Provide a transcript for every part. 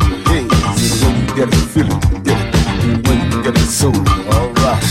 Hey, see the way you got it feeling, yeah, and the way you got it soul, all right.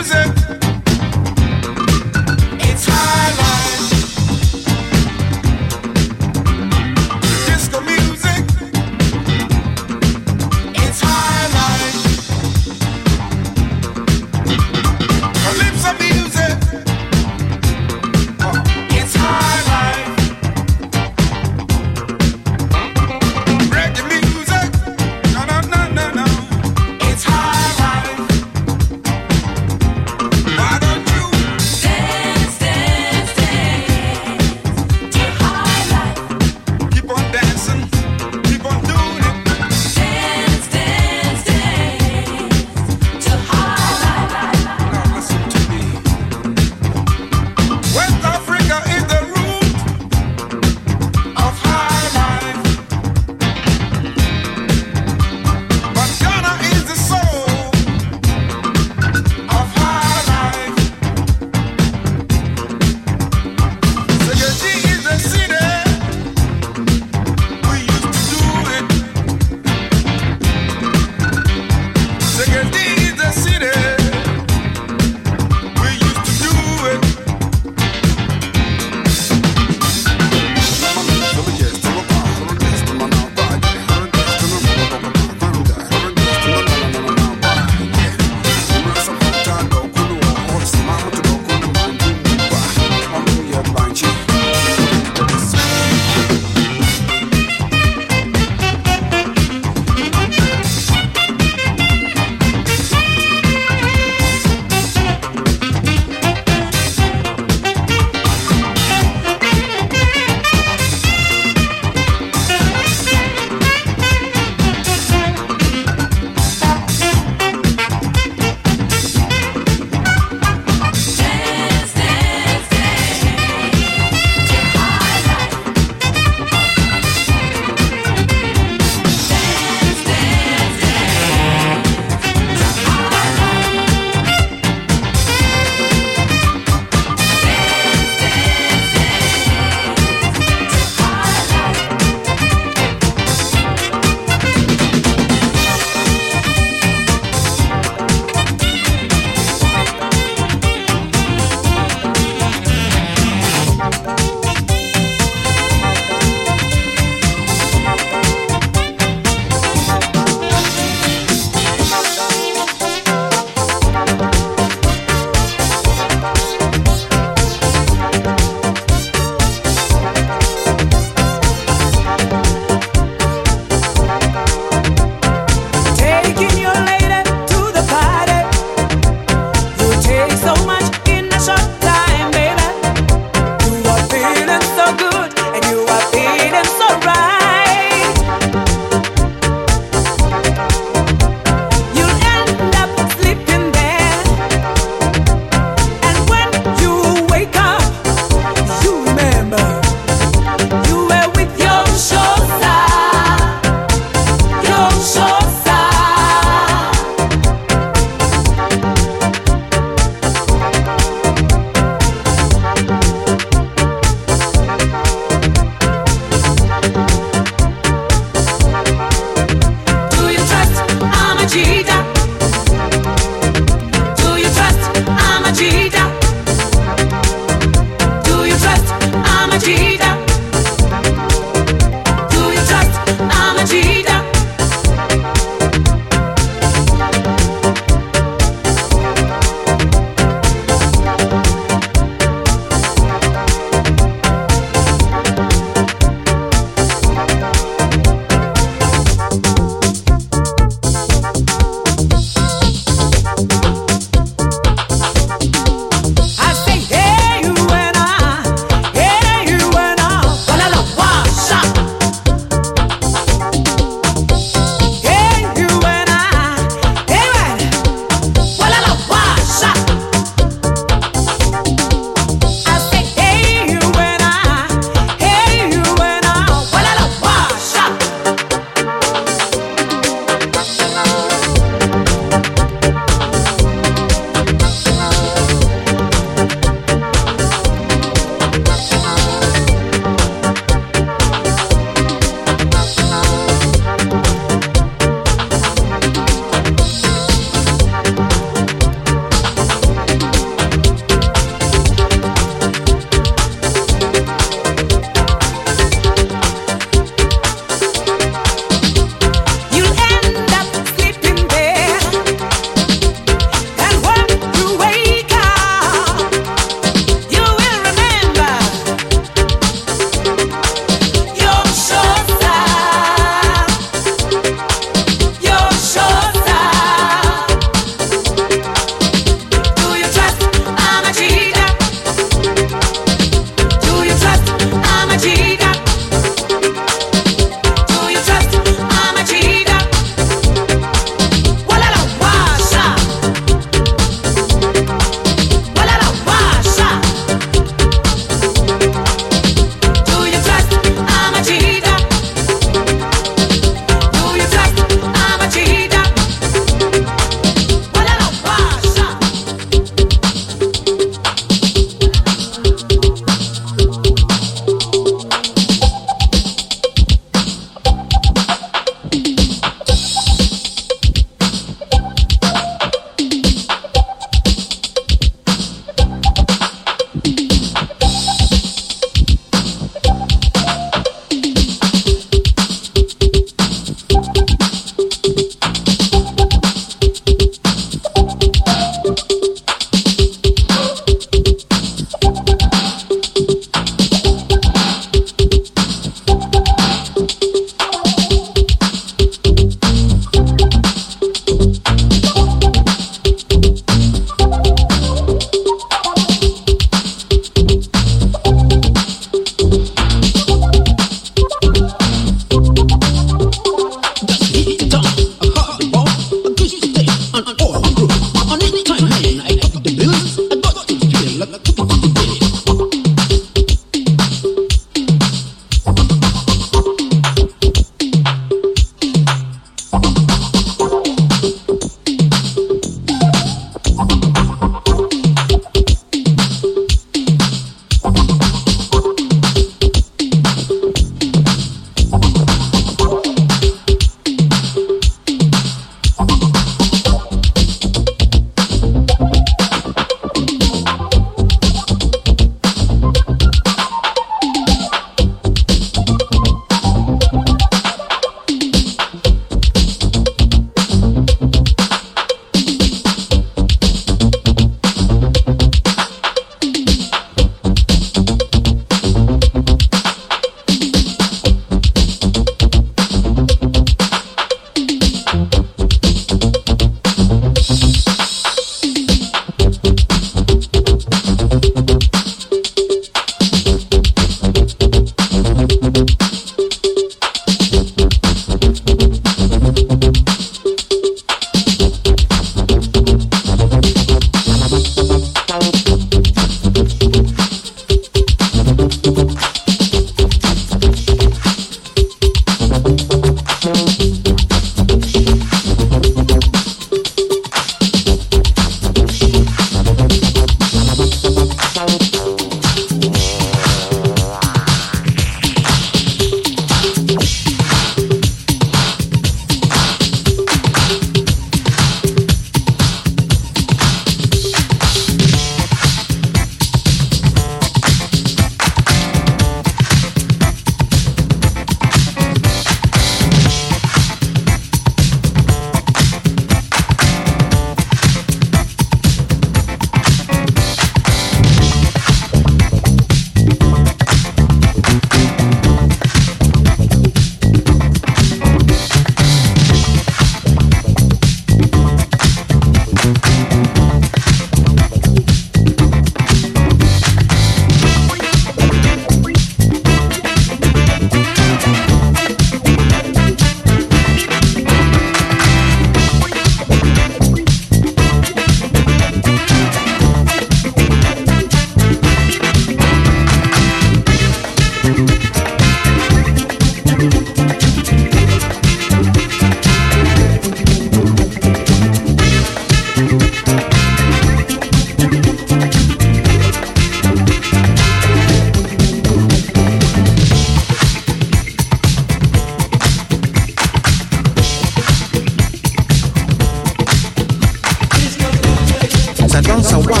danza waka,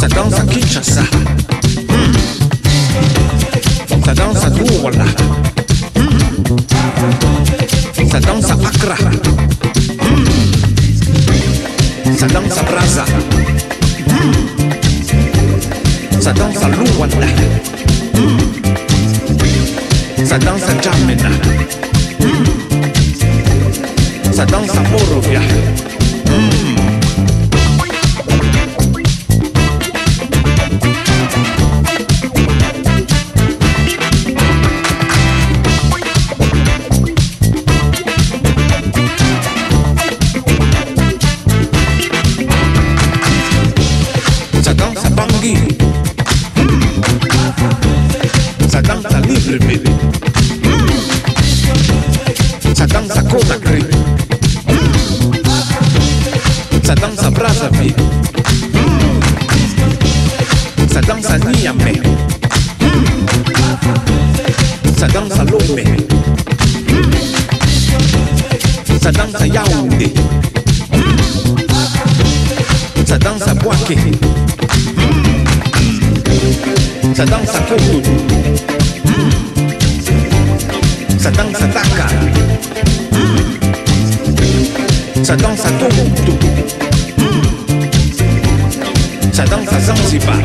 za danza Kinshasa, za danza Douala, za danza Accra, za danza Brazza, za danza Luanda, za danza Jamena, za danza Morovia. Ça danse à Kourou, ça danse à Dakar, ça danse à Toronto, ça danse à Zanzibar.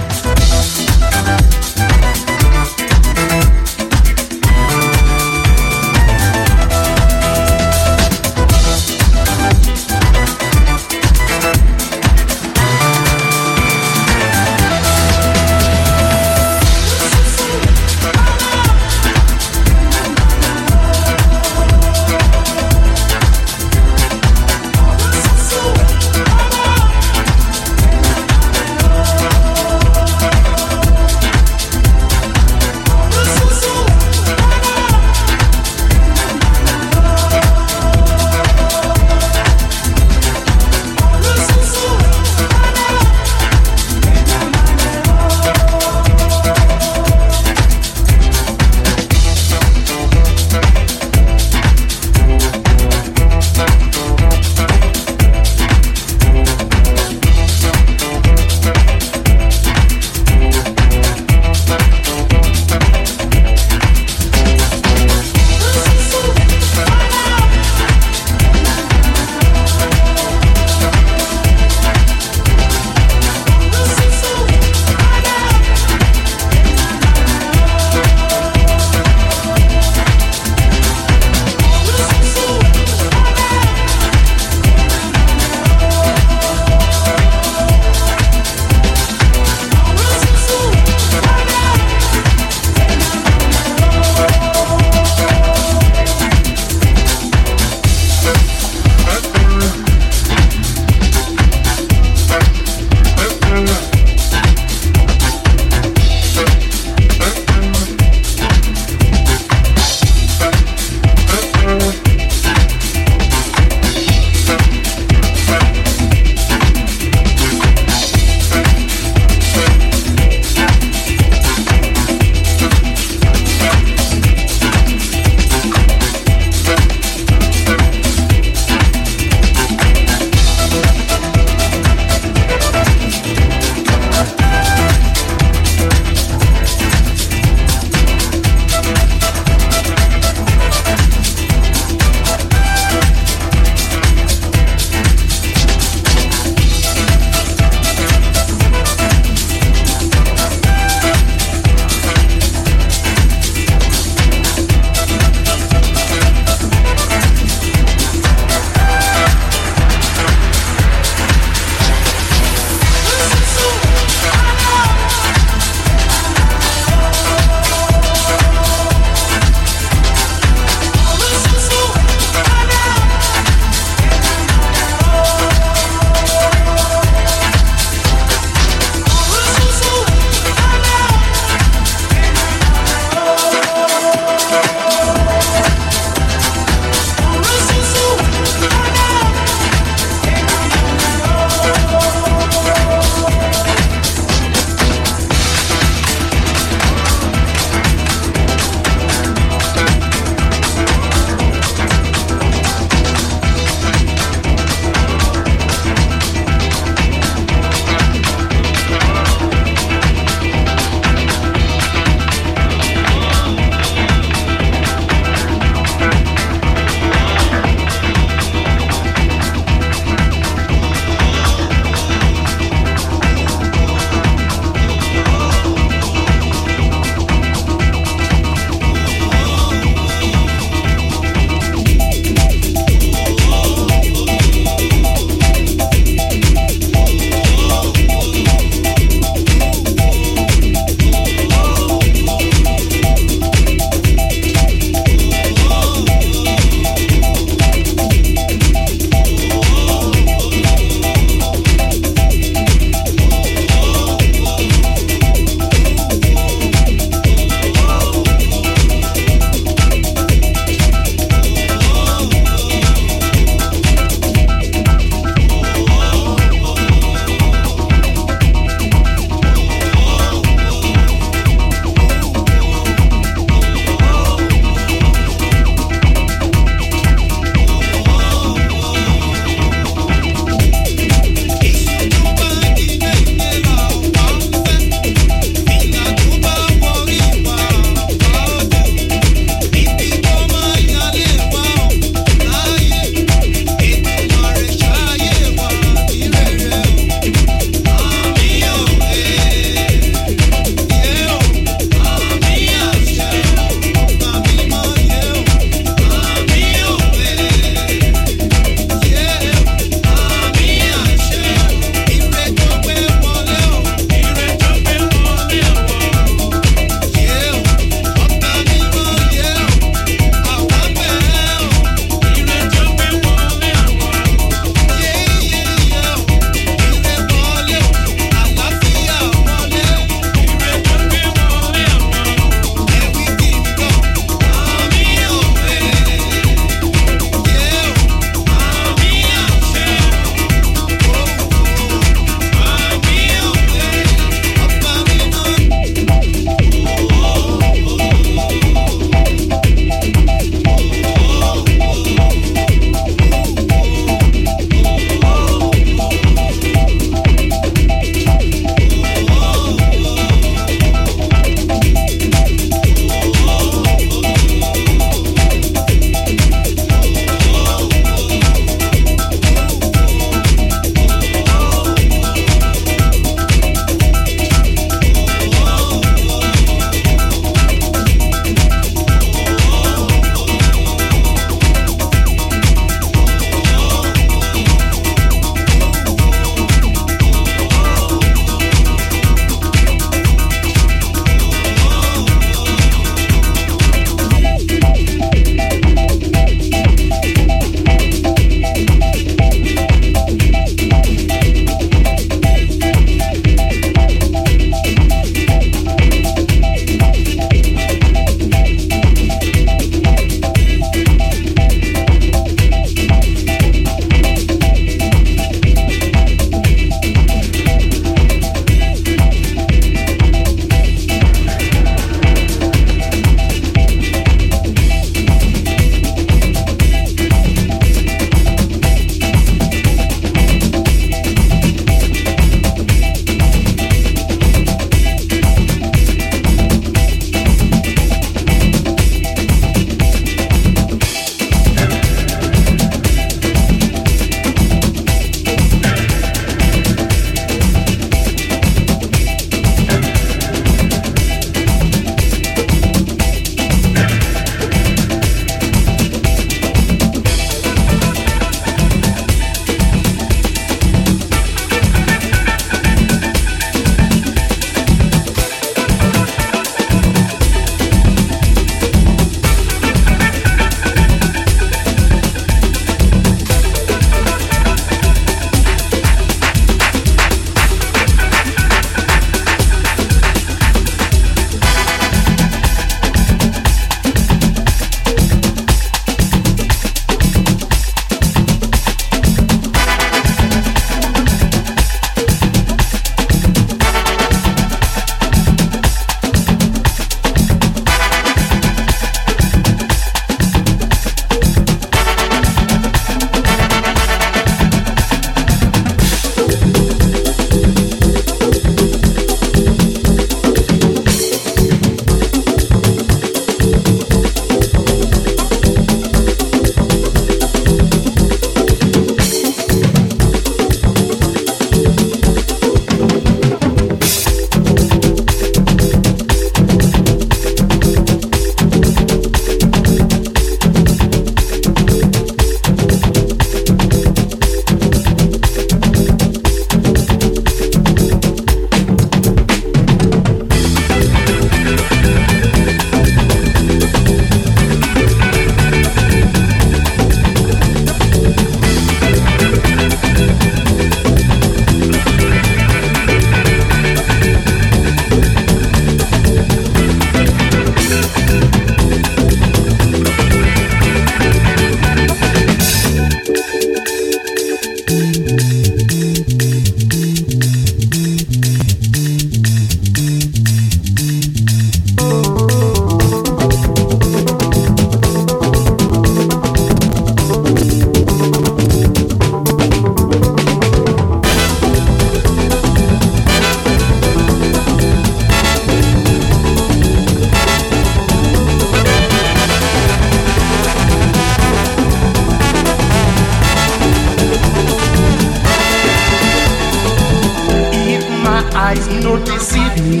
eyes no deceive me,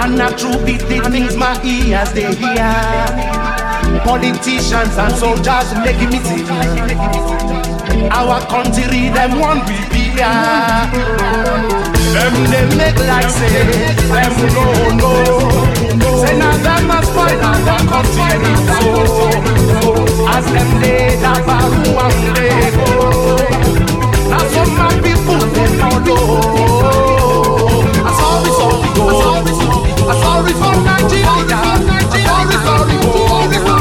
and not true be the things my ears they hear. Politicians and soldiers making me sick. Our country them one we be here. Them they make like say them no. Say now them must fight and them country so. As them they that battle and they go. That's what my people they don't know. I'm sorry for Nigeria. I'm sorry for Africa.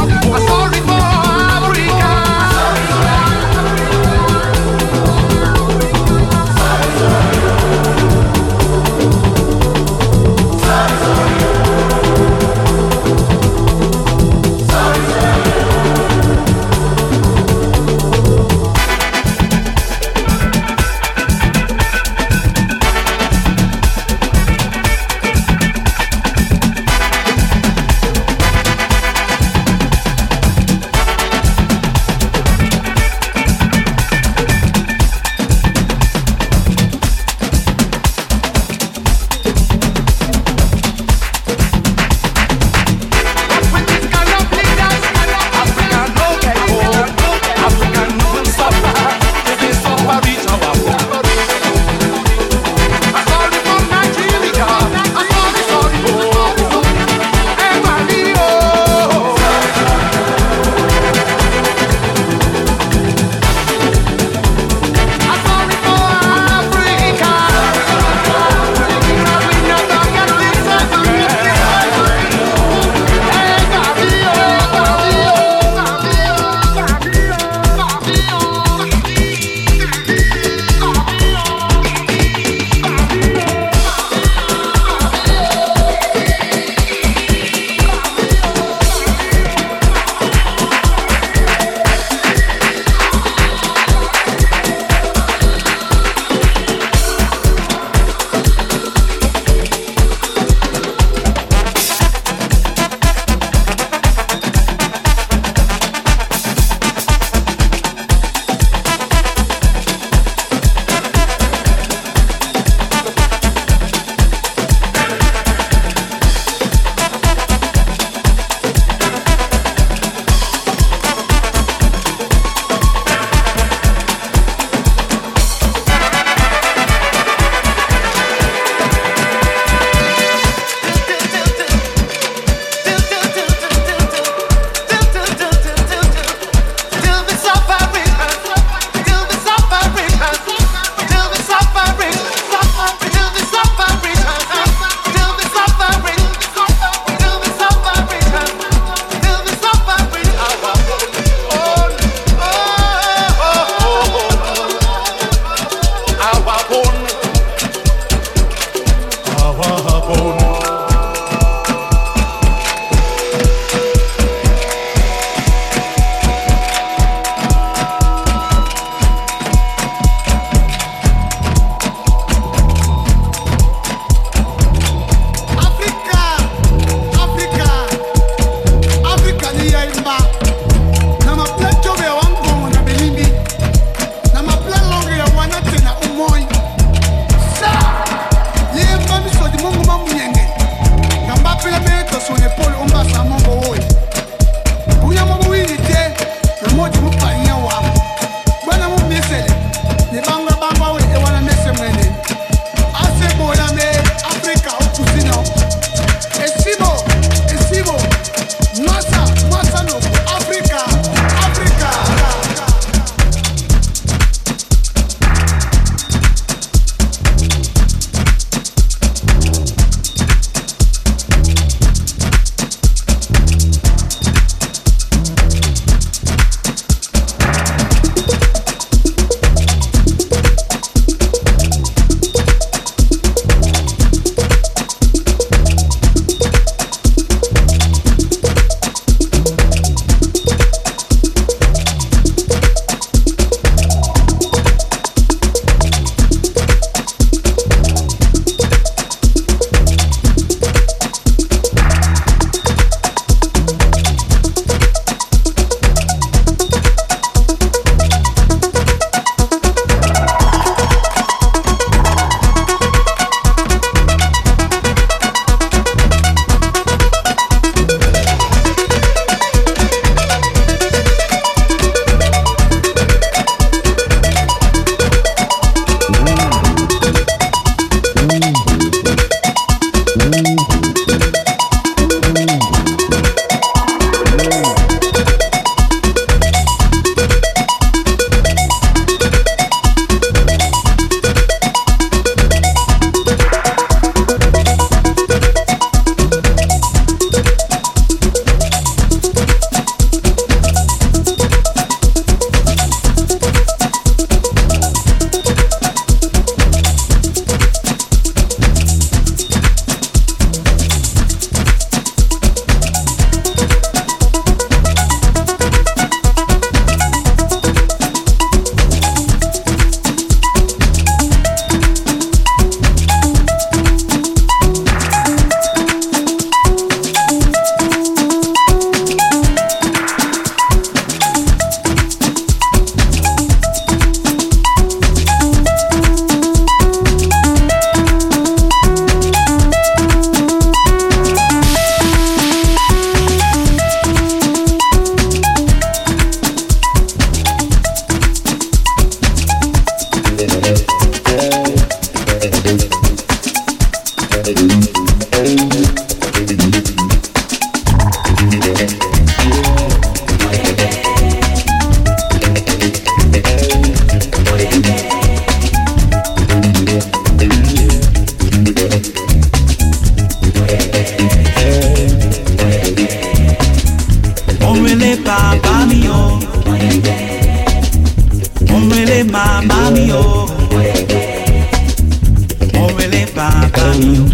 mio,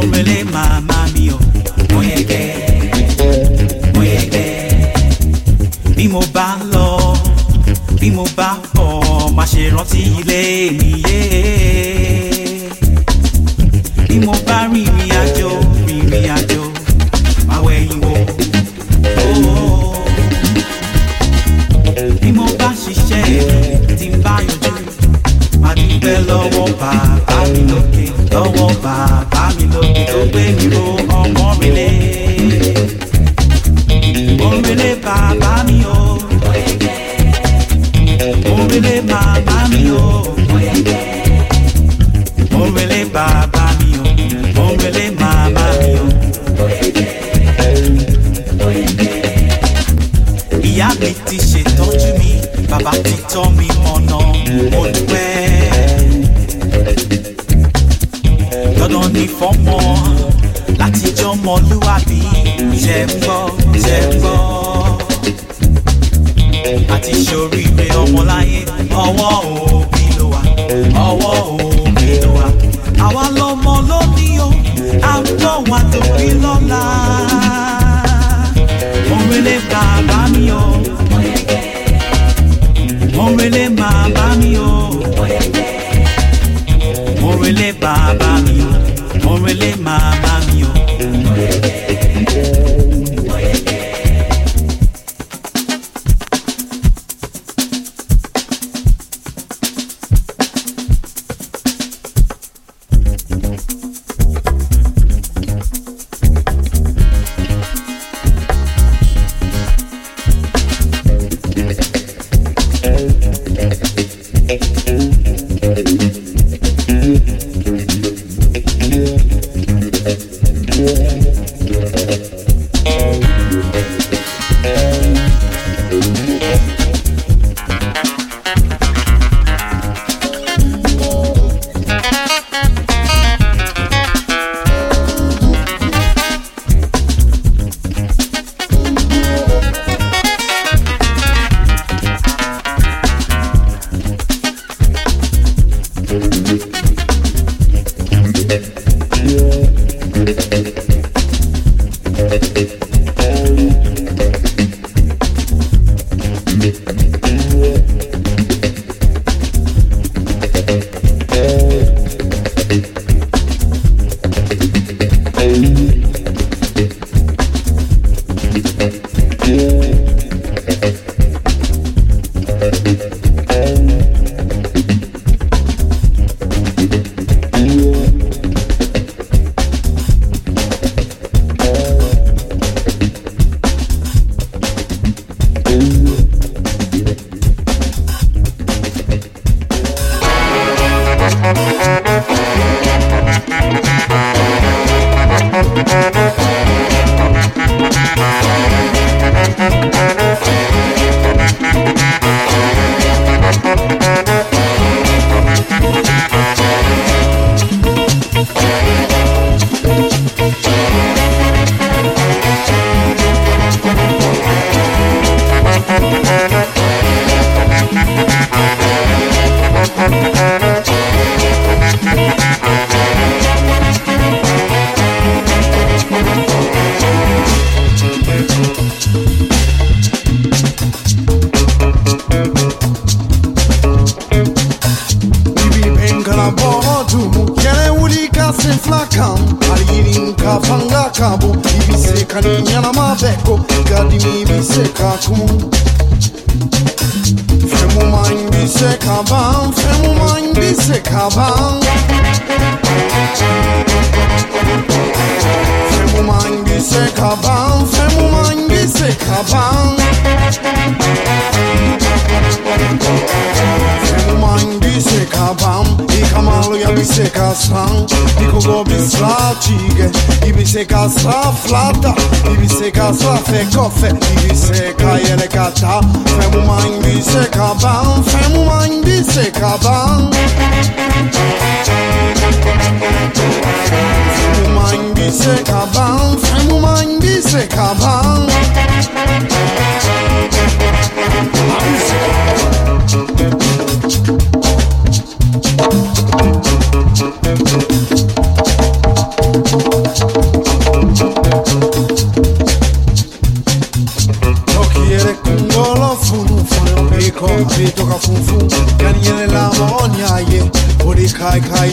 omele mamma mio, moyeke, bí mo bá fọ̀, má ṣe rántí ilé mi yé, bí mo bá rìnrìn àjò, má wẹ̀yìn wò, oh, bí mo bá ṣiṣẹ́ tí ń bá yọjú, má dúpẹ́ lọ́wọ́ bàbá mi lókè, lọ́wọ́ bàbá mi lókè tó gbé mi ró ọmọ mi lé, òrèlé bàbá mi o. Orele mama mi o, orele baba mi o, orele mama mi o. Ìyá mi ti ṣètọ́jú mi, bàbá ti tọ́ mi mọ̀nà, mo dúpẹ́. Dandan ni fọ́mọ láti jọmọlúwàbí, jẹ́ ń gbọ́. Àti ṣoríire ọmọláyé, ọwọ́ òbí ló wà, àwa lọmọ lónìí o, àwùjọ wa tó bí lọ́la. Orele bàbá mi o, orele màmá mi o, orele bàbá mi o, orele màmá mi o.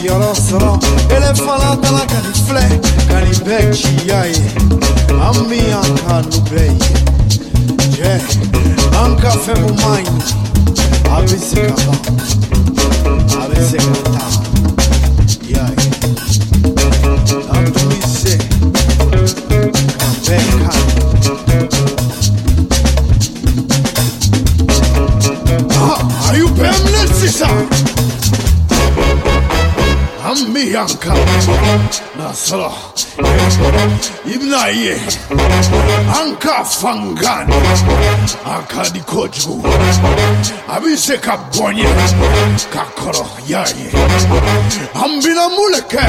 yorosro ele fala dalla canifle canibeci ai ammi anca nubei je anca femu mai avise capa iai tanto disse ah are you permanent sister Ammi anka nasra ibnaye anka fangan akadi koju abise kabonye kakoro yaye ambina muleke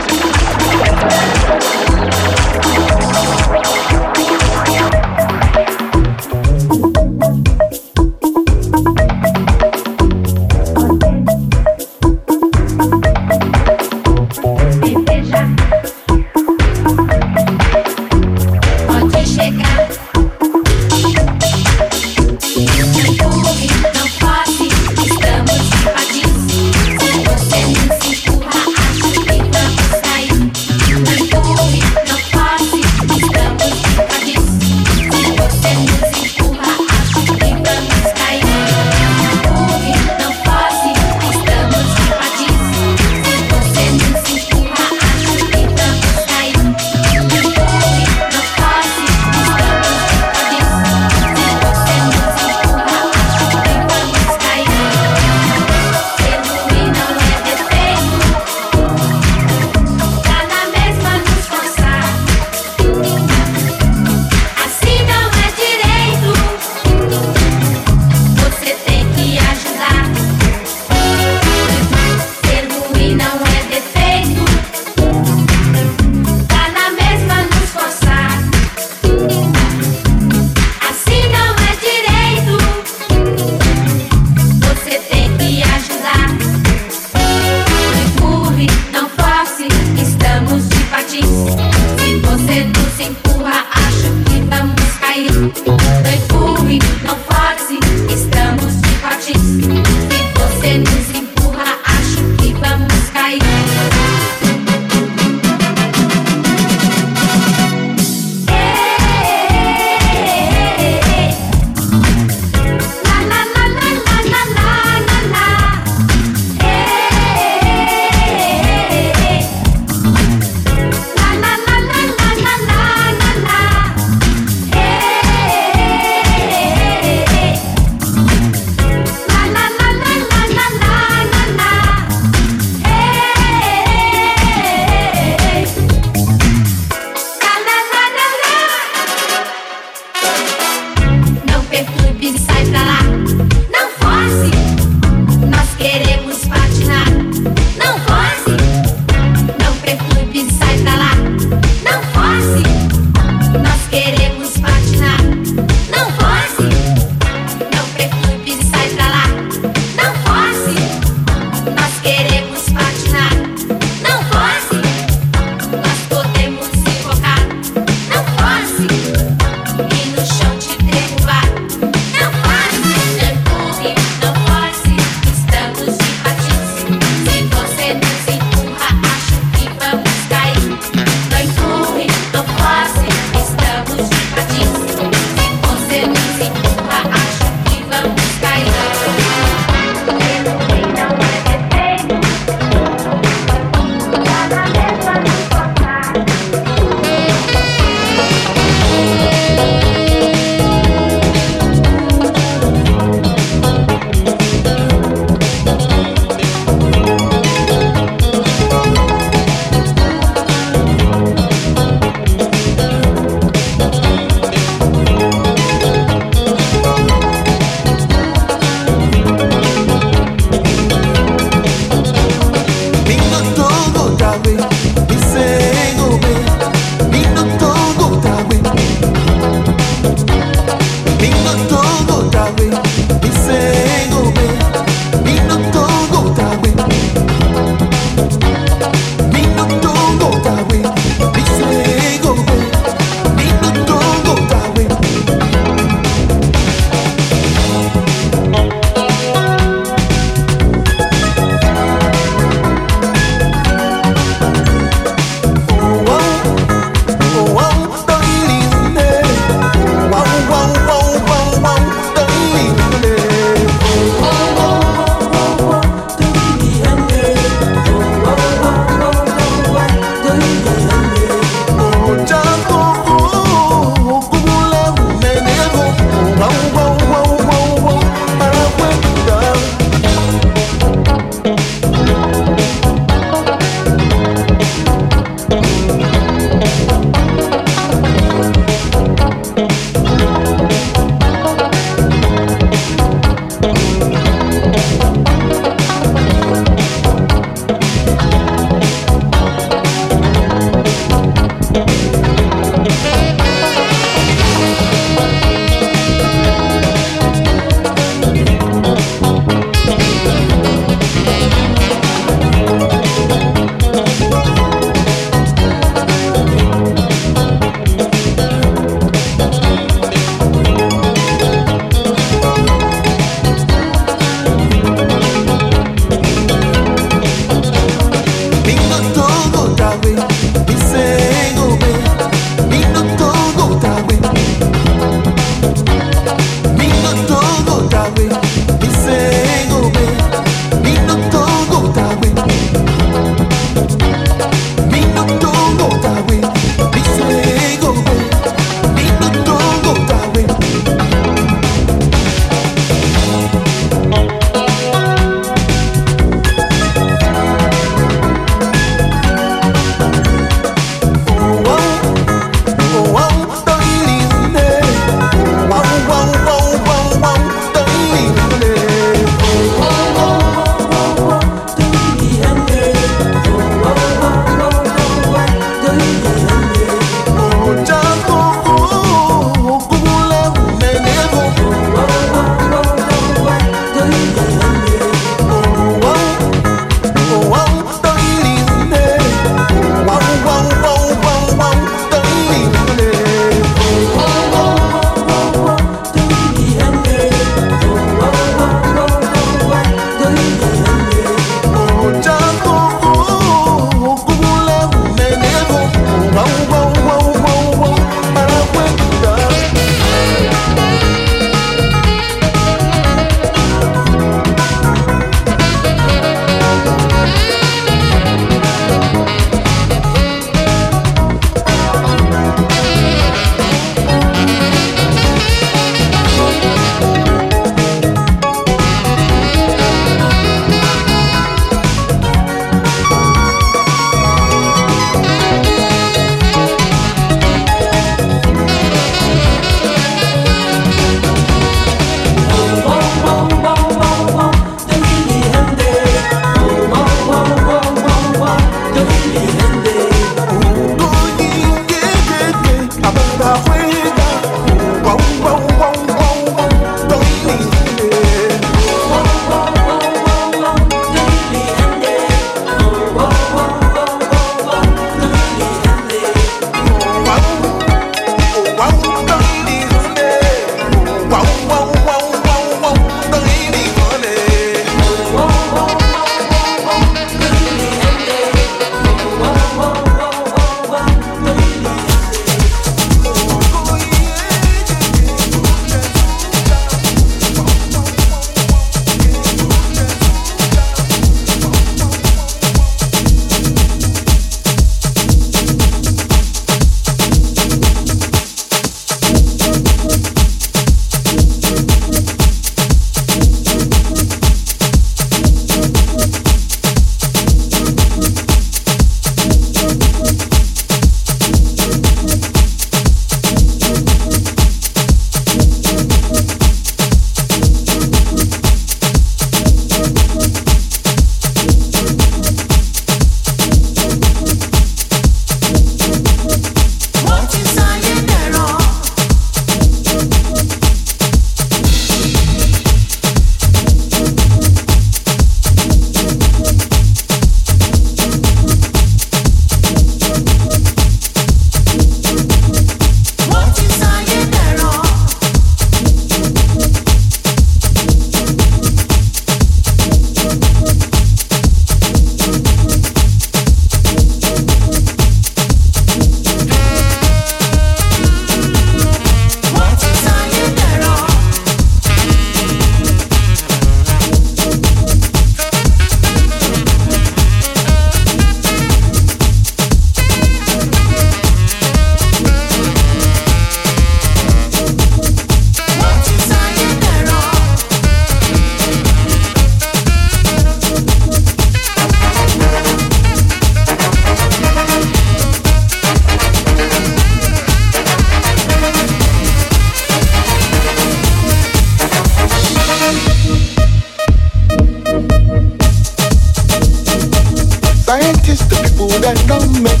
golden government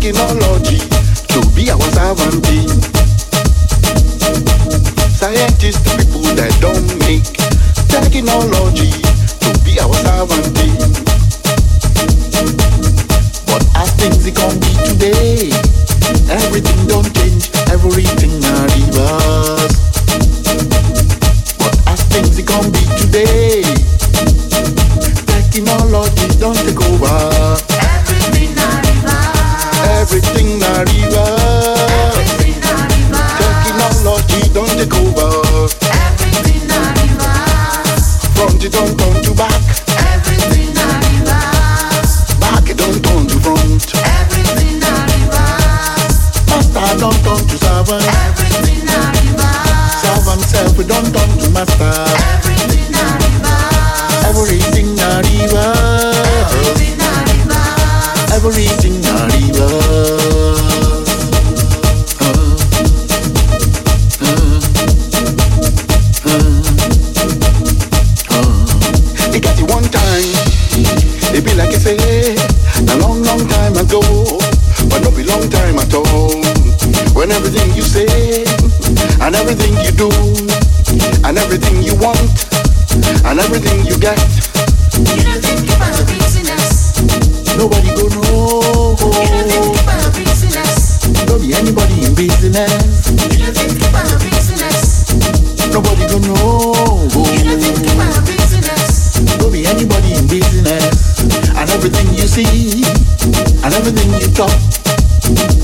technology to be our servant. Scientists, people that don't make technology to be our servant. But as things come be today, everything don't change, everything are reversed. But as things come be today, technology don't take over. Everything a reverse. Everything a reverse. Technology don't take over. Everything a reverse. Front it don't turn to back. Everything a reverse. Back it don't turn to front. Everything a reverse. Master don't turn to servant. Everything a reverse. Servant self don't turn to master. Everything a reverse. Everything a reverse. Everything a reverse. They got it one time. They be like I say, a long, long time ago, but not be long time at all. When everything you say, and everything you do, and everything you want, and everything you get, you don't think about the business. Nobody go know. You don't think about the business. Don't be anybody in business. You don't think about the business. Nobody go know. You don't think about the business. Don't be anybody in business. And everything you see, and everything you talk,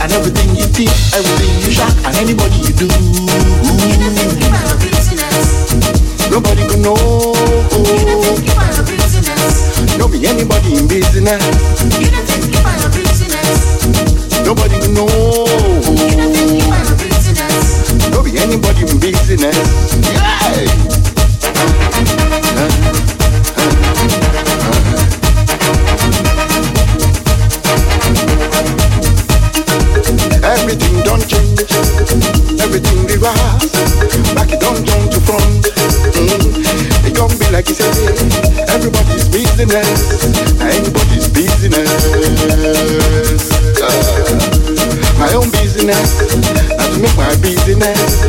and everything you think, everything you shock, and anybody you do. You don't think about the business. Nobody go know. You don't think about the business. Don't be anybody in business. You don't think you are a business. Nobody will know. You don't think you are a business. Don't be anybody in business. Yeah. Everything don't change. Everything reverse. Back it don't turn to front. It don't be like you say. Everybody's business, anybody's business. My own business, not to make my business,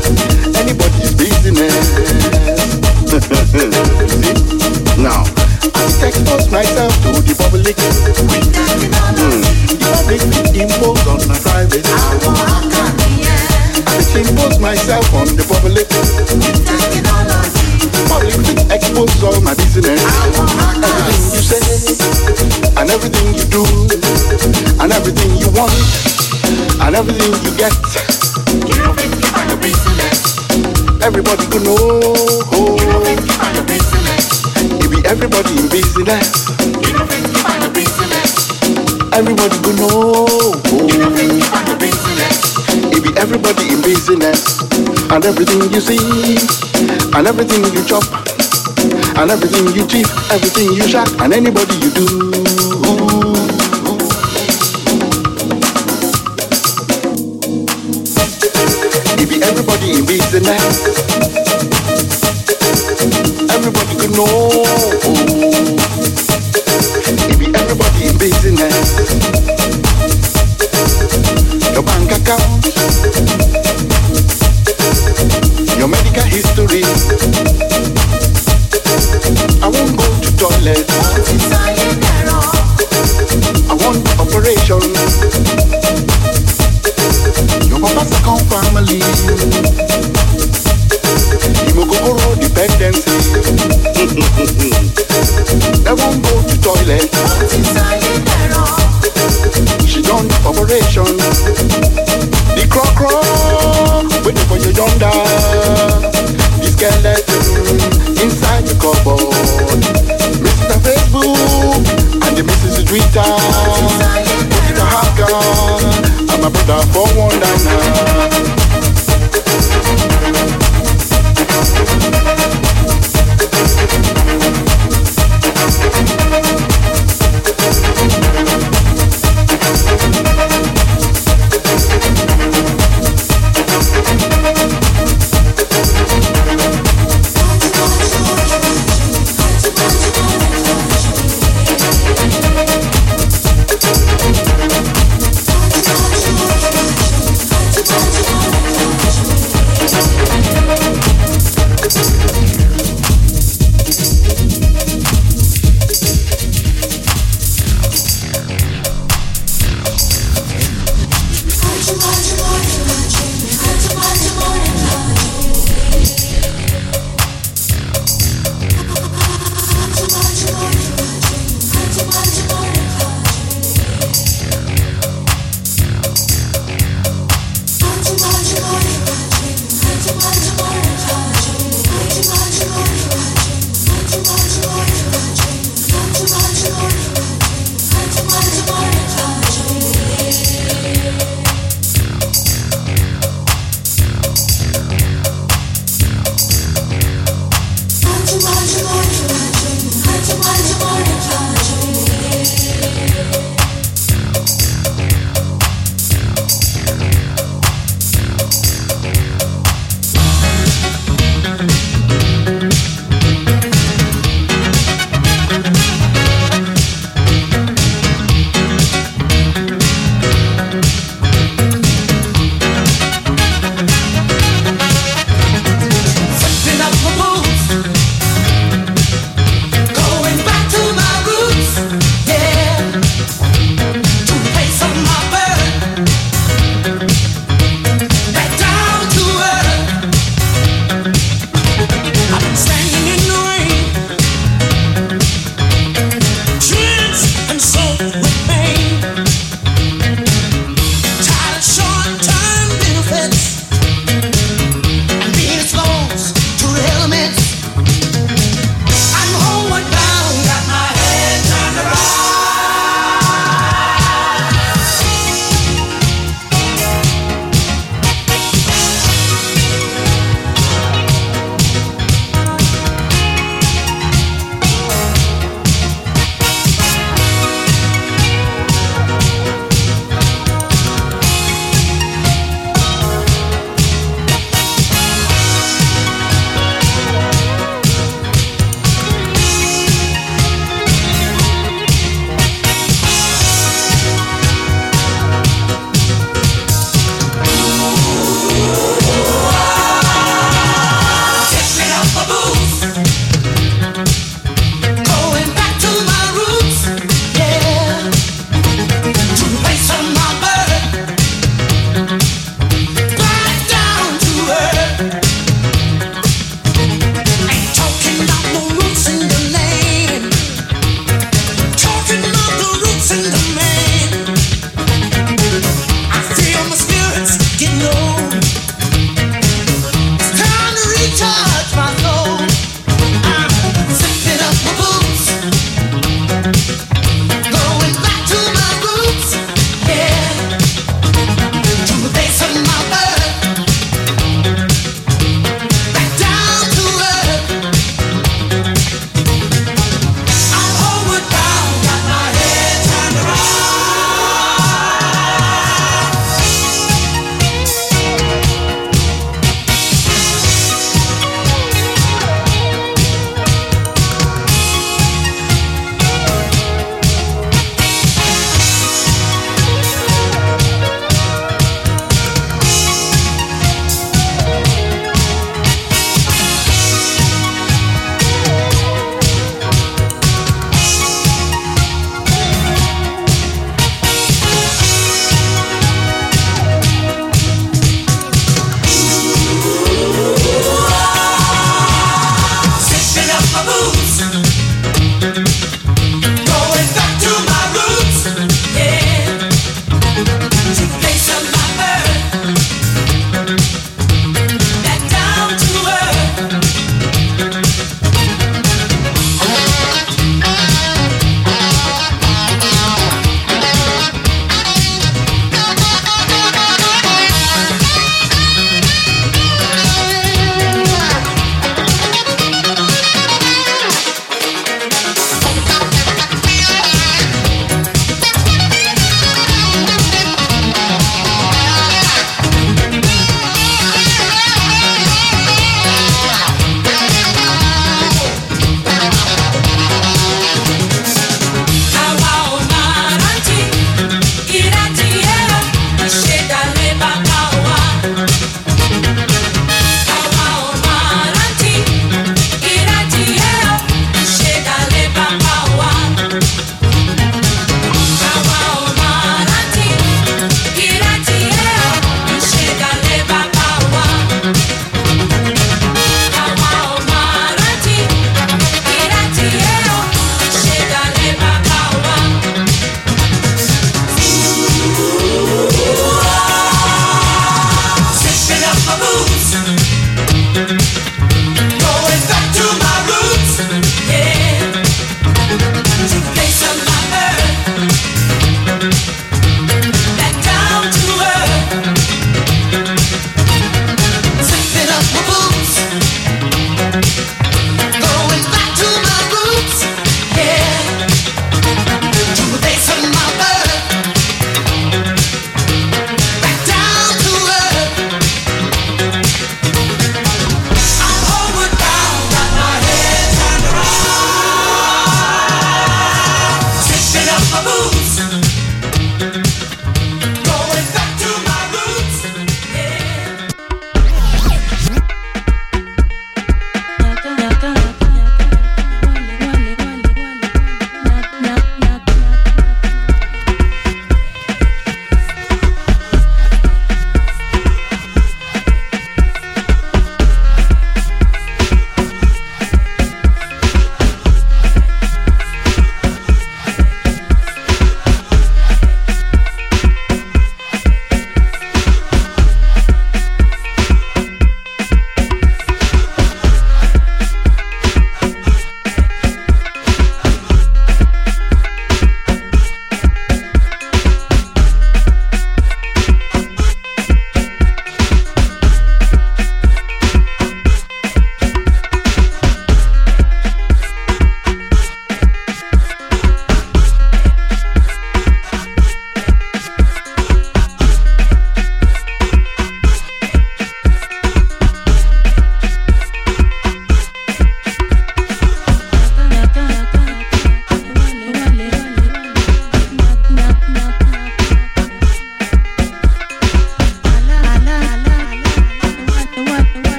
anybody's business. Now, I expose myself to the public. The public impose on my private. I impose myself on the public. Public expose all my business. Everything you say, and everything you do, and everything you want, and everything you get. You don't think you are your business. Everybody could know. You don't think you are your business. It be everybody in business. You don't think you are your business. Everybody could know. You don't think you are your business. It be everybody in business. And everything you see, and everything you chop, and everything you cheat, everything you shop, and anybody you do. It be everybody in business. Everybody could know. It be everybody in business. Your bank account, your medical history. I won't go to toilet. I want operation. Your papa's account family. Hemogogoro dependency. I won't go to toilet. She done operation. The croc waiting for you yonder. Skeleton inside the cupboard. Mr. Facebook and the Mrs. Twitter. Mr. Hacker and my brother for one diner.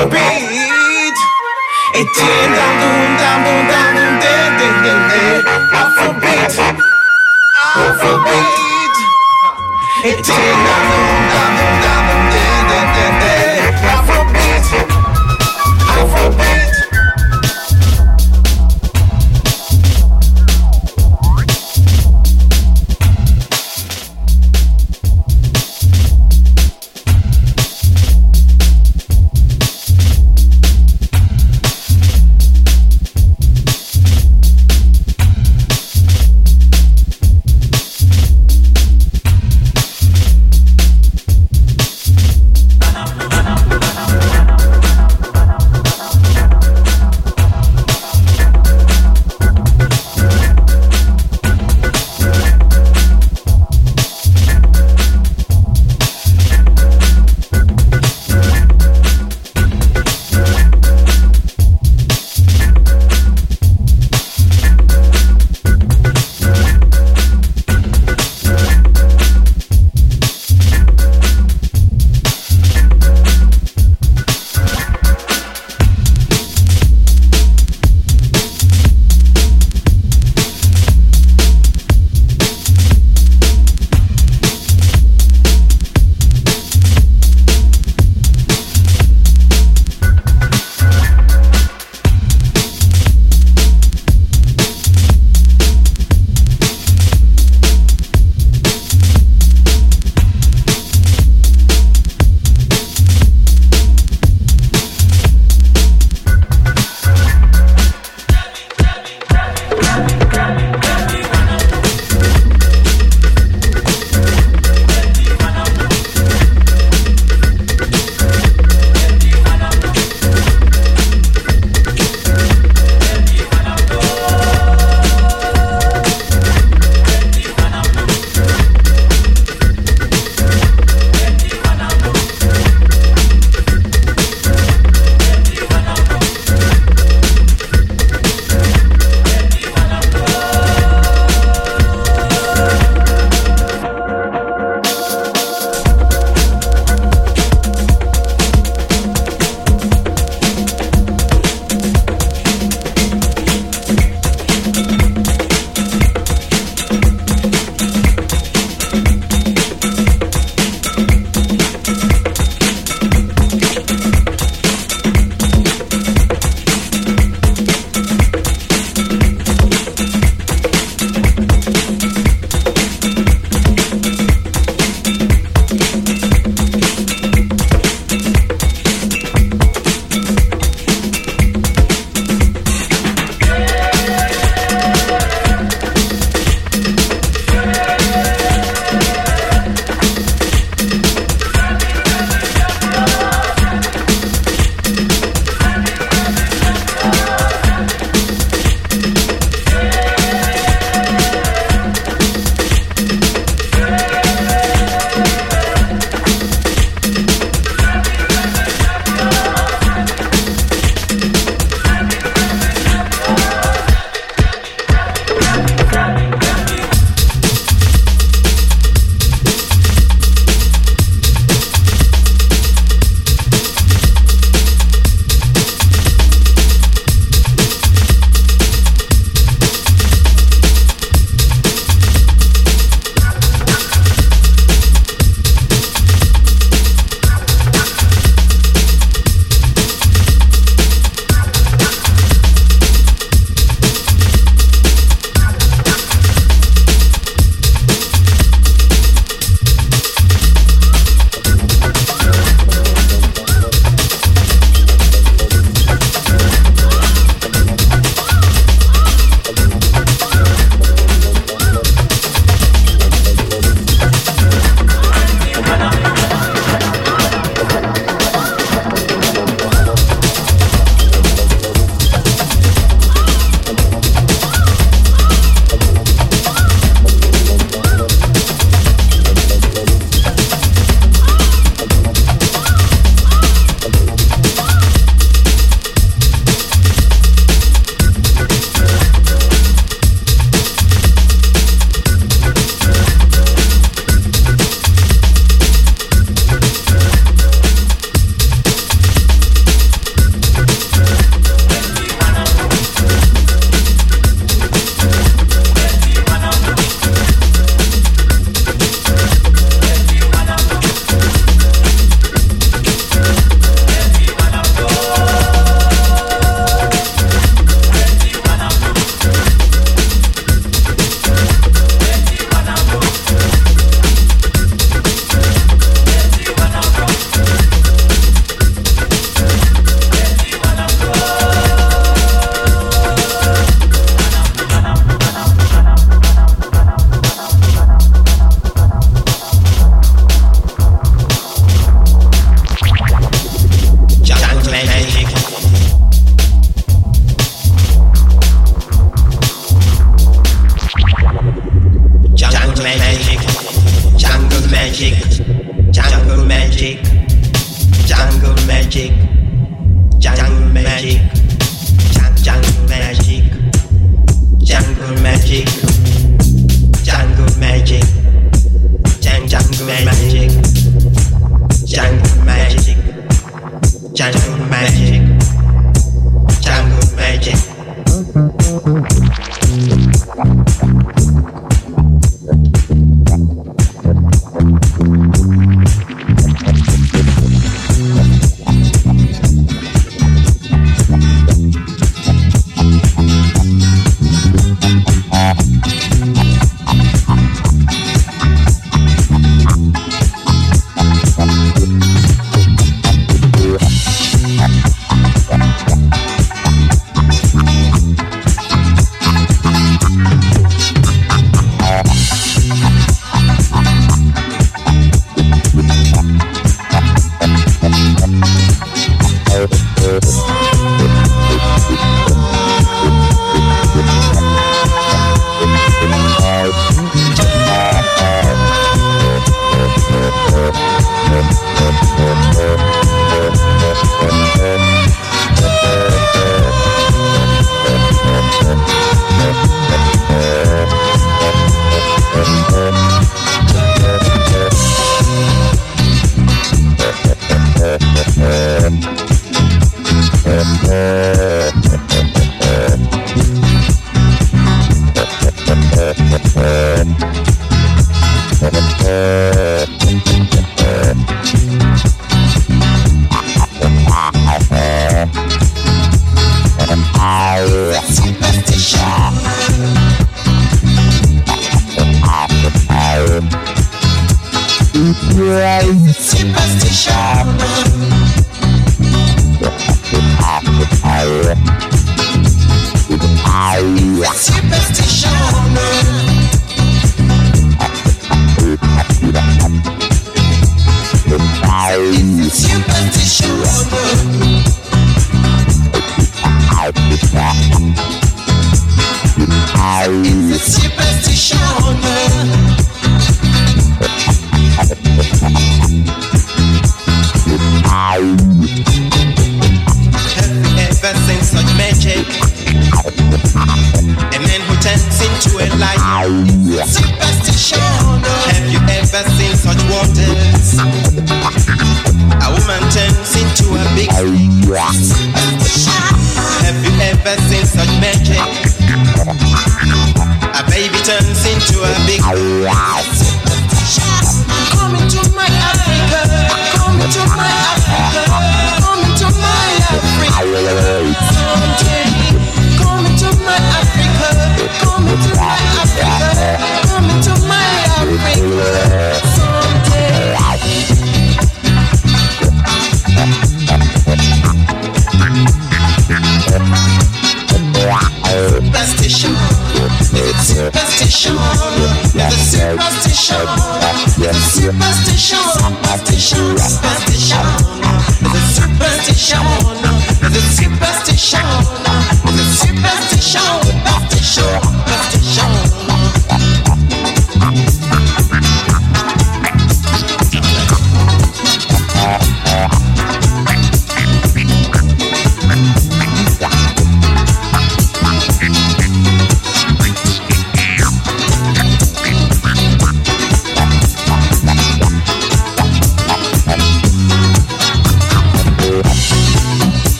the beat. It ding down, down, ding. Afrobeat. It ding down, ding. Afrobeat.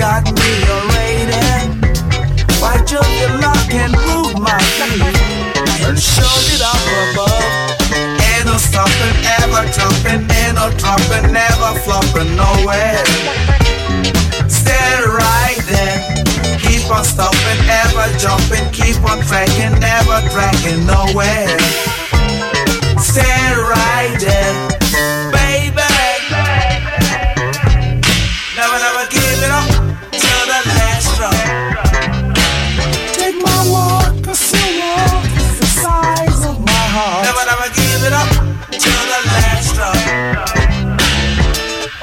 got me a lady. Why took your luck and move my feet and showed it up above? Ain't no stopping, ever dropping, ain't no dropping, never flopping nowhere. Stay right there. Keep on stopping, ever jumping, keep on tracking, never tracking nowhere. Stay right there. Never give it up till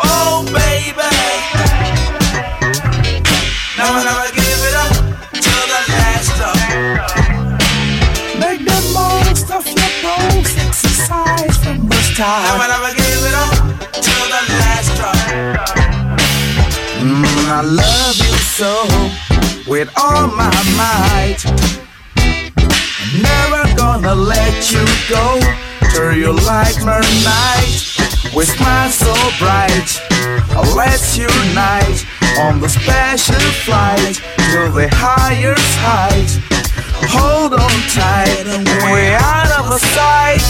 the last drop. I love you so with all my might. Never gonna let you go till you like my night. With smile so bright, let's unite on the special flight to the highest height. Hold on tight, and we're out of our sight.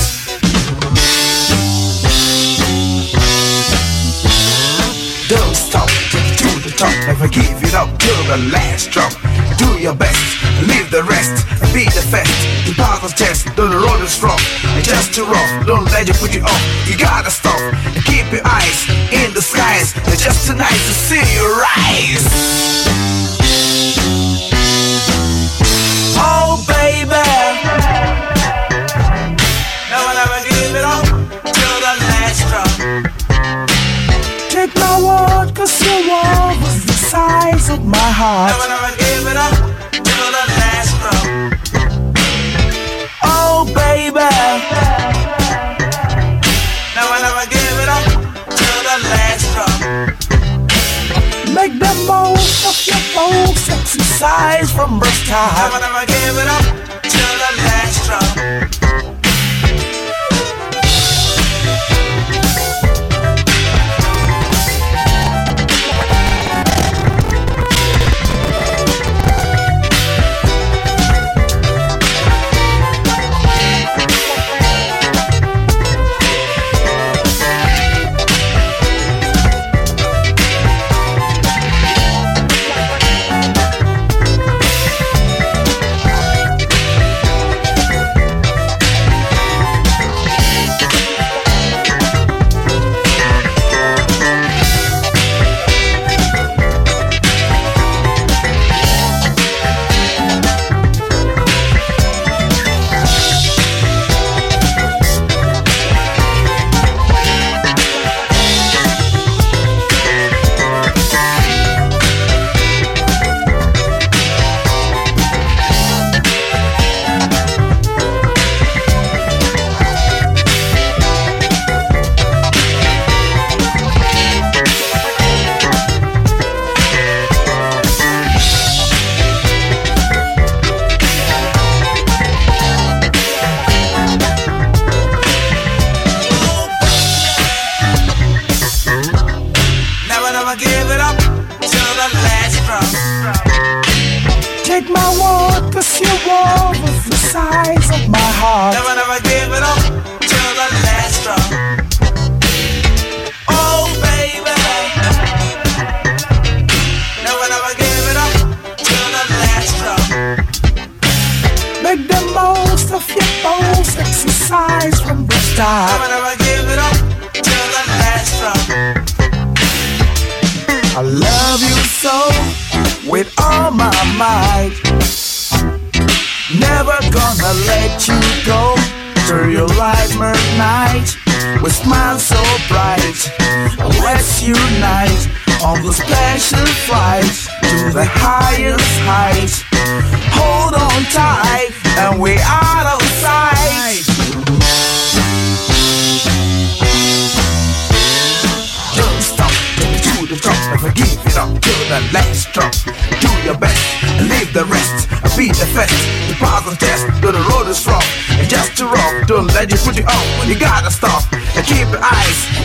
Don't stop, take to the top, never give it up till the last drop. Do your best, leave the rest, be the fast. The power's chest, though the road is rough, and just too rough, don't let you put you off. You gotta stop, and keep your eyes in the skies, and just tonight to see you rise. Oh baby, never give it up till the last drop. Take my word, cause your word was the size of my heart. Never give it up till the last drop. Oh baby, never give it up till the last drop. Make the most of your folks, exercise from birth time. Never give it up till the last drop.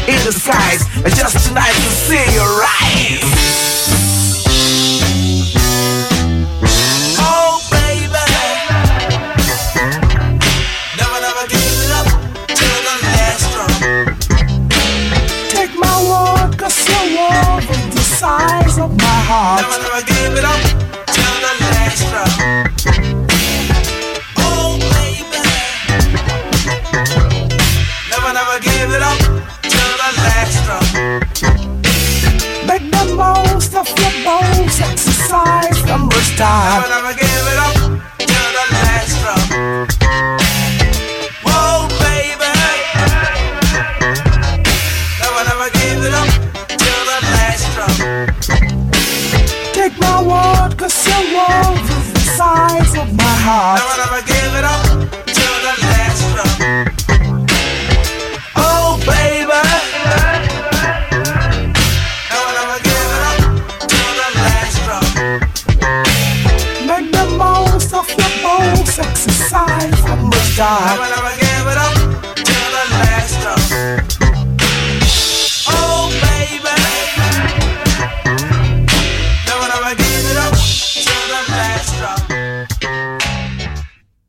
In the skies, and just tonight to see your eyes. I give it up till the last drop. Oh baby, never give it up till the last drop. Make the most of your bones, exercise from the start. Never give it up till the last drop. Oh baby, never give it up till the last drop. Take my word, cause your word is the size of my heart. Never give it up till the last drop. Oh baby, never give it up till the last drop. Make the most of your bones, exercise from the start.